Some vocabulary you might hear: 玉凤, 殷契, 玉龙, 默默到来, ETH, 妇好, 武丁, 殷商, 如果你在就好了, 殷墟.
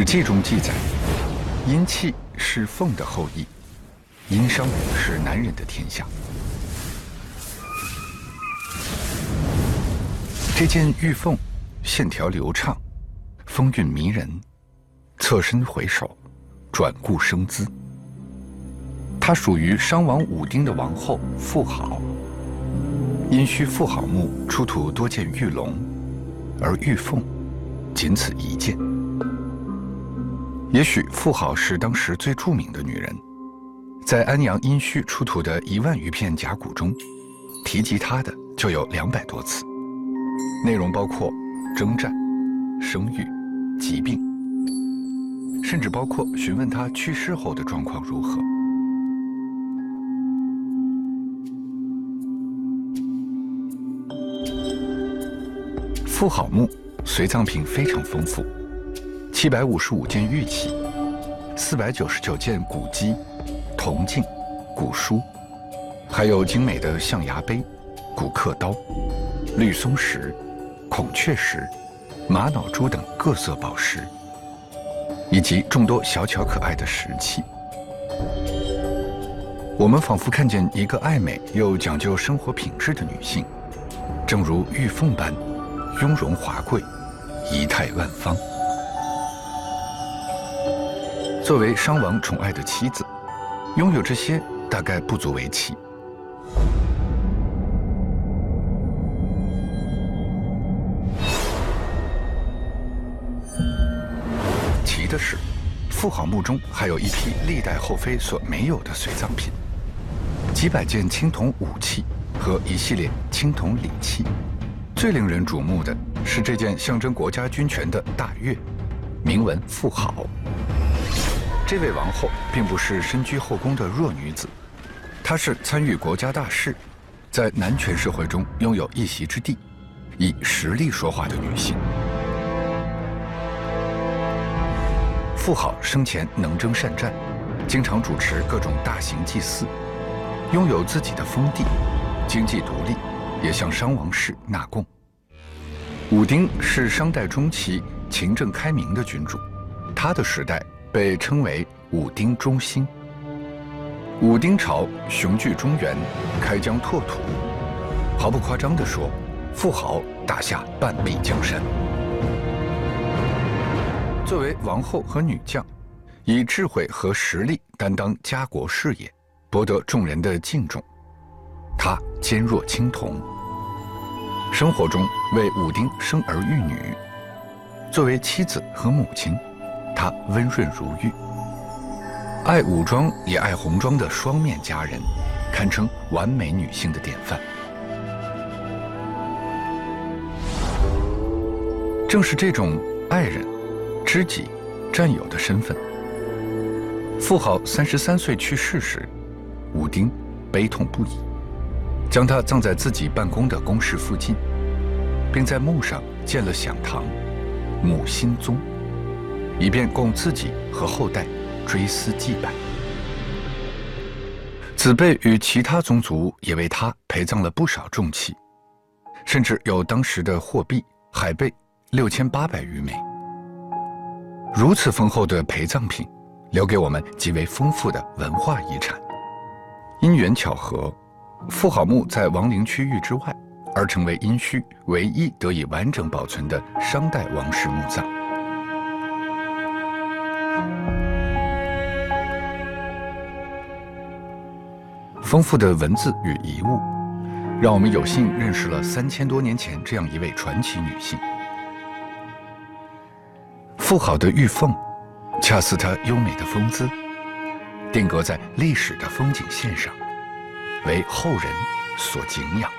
史记》中记载，殷契是凤的后裔，殷商是男人的天下。这件玉凤线条流畅，风韵迷人，侧身回首，转顾生姿。她属于商王武丁的王后妇好。殷墟妇好墓出土多件玉龙，而玉凤仅此一件。也许妇好是当时最著名的女人，在安阳殷墟出土的1万余片甲骨中，提及她的就有200多次，内容包括征战、生育、疾病，甚至包括询问她去世后的状况如何。妇好墓随葬品非常丰富，755件玉器，499件古鸡、铜镜、古书，还有精美的象牙杯、骨刻刀、绿松石、孔雀石、玛瑙珠等各色宝石，以及众多小巧可爱的石器。我们仿佛看见一个爱美又讲究生活品质的女性，正如玉凤般雍容华贵，仪态万方。作为商王宠爱的妻子，拥有这些大概不足为奇。奇的是，妇好墓中还有一批历代后妃所没有的随葬品，几百件青铜武器和一系列青铜礼器。最令人瞩目的是这件象征国家军权的大钺，铭文妇好。这位王后并不是身居后宫的弱女子，她是参与国家大事，在男权社会中拥有一席之地，以实力说话的女性。妇好生前能征善战，经常主持各种大型祭祀，拥有自己的封地，经济独立，也向商王室纳贡。武丁是商代中期勤政开明的君主，他的时代被称为武丁中兴。武丁朝雄踞中原，开疆拓土，毫不夸张地说，妇好打下半壁江山。作为王后和女将，以智慧和实力担当家国事业，博得众人的敬重。她坚若青铜，生活中为武丁生儿育女，作为妻子和母亲，她温润如玉，爱武装也爱红装的双面佳人，堪称完美女性的典范。正是这种爱人、知己、战友的身份，妇好33岁去世时，武丁悲痛不已。将她葬在自己办公的宫室附近，并在墓上建了享堂、母心宗，以便供自己和后代追思祭拜。子辈与其他宗族也为她陪葬了不少重器，甚至有当时的货币海贝6800余枚。如此丰厚的陪葬品，留给我们极为丰富的文化遗产。因缘巧合，妇好墓在王陵区域之外，而成为殷墟唯一得以完整保存的商代王室墓葬。丰富的文字与遗物，让我们有幸认识了3000多年前这样一位传奇女性。妇好的玉凤，恰似她优美的风姿，定格在历史的风景线上，为后人所敬仰。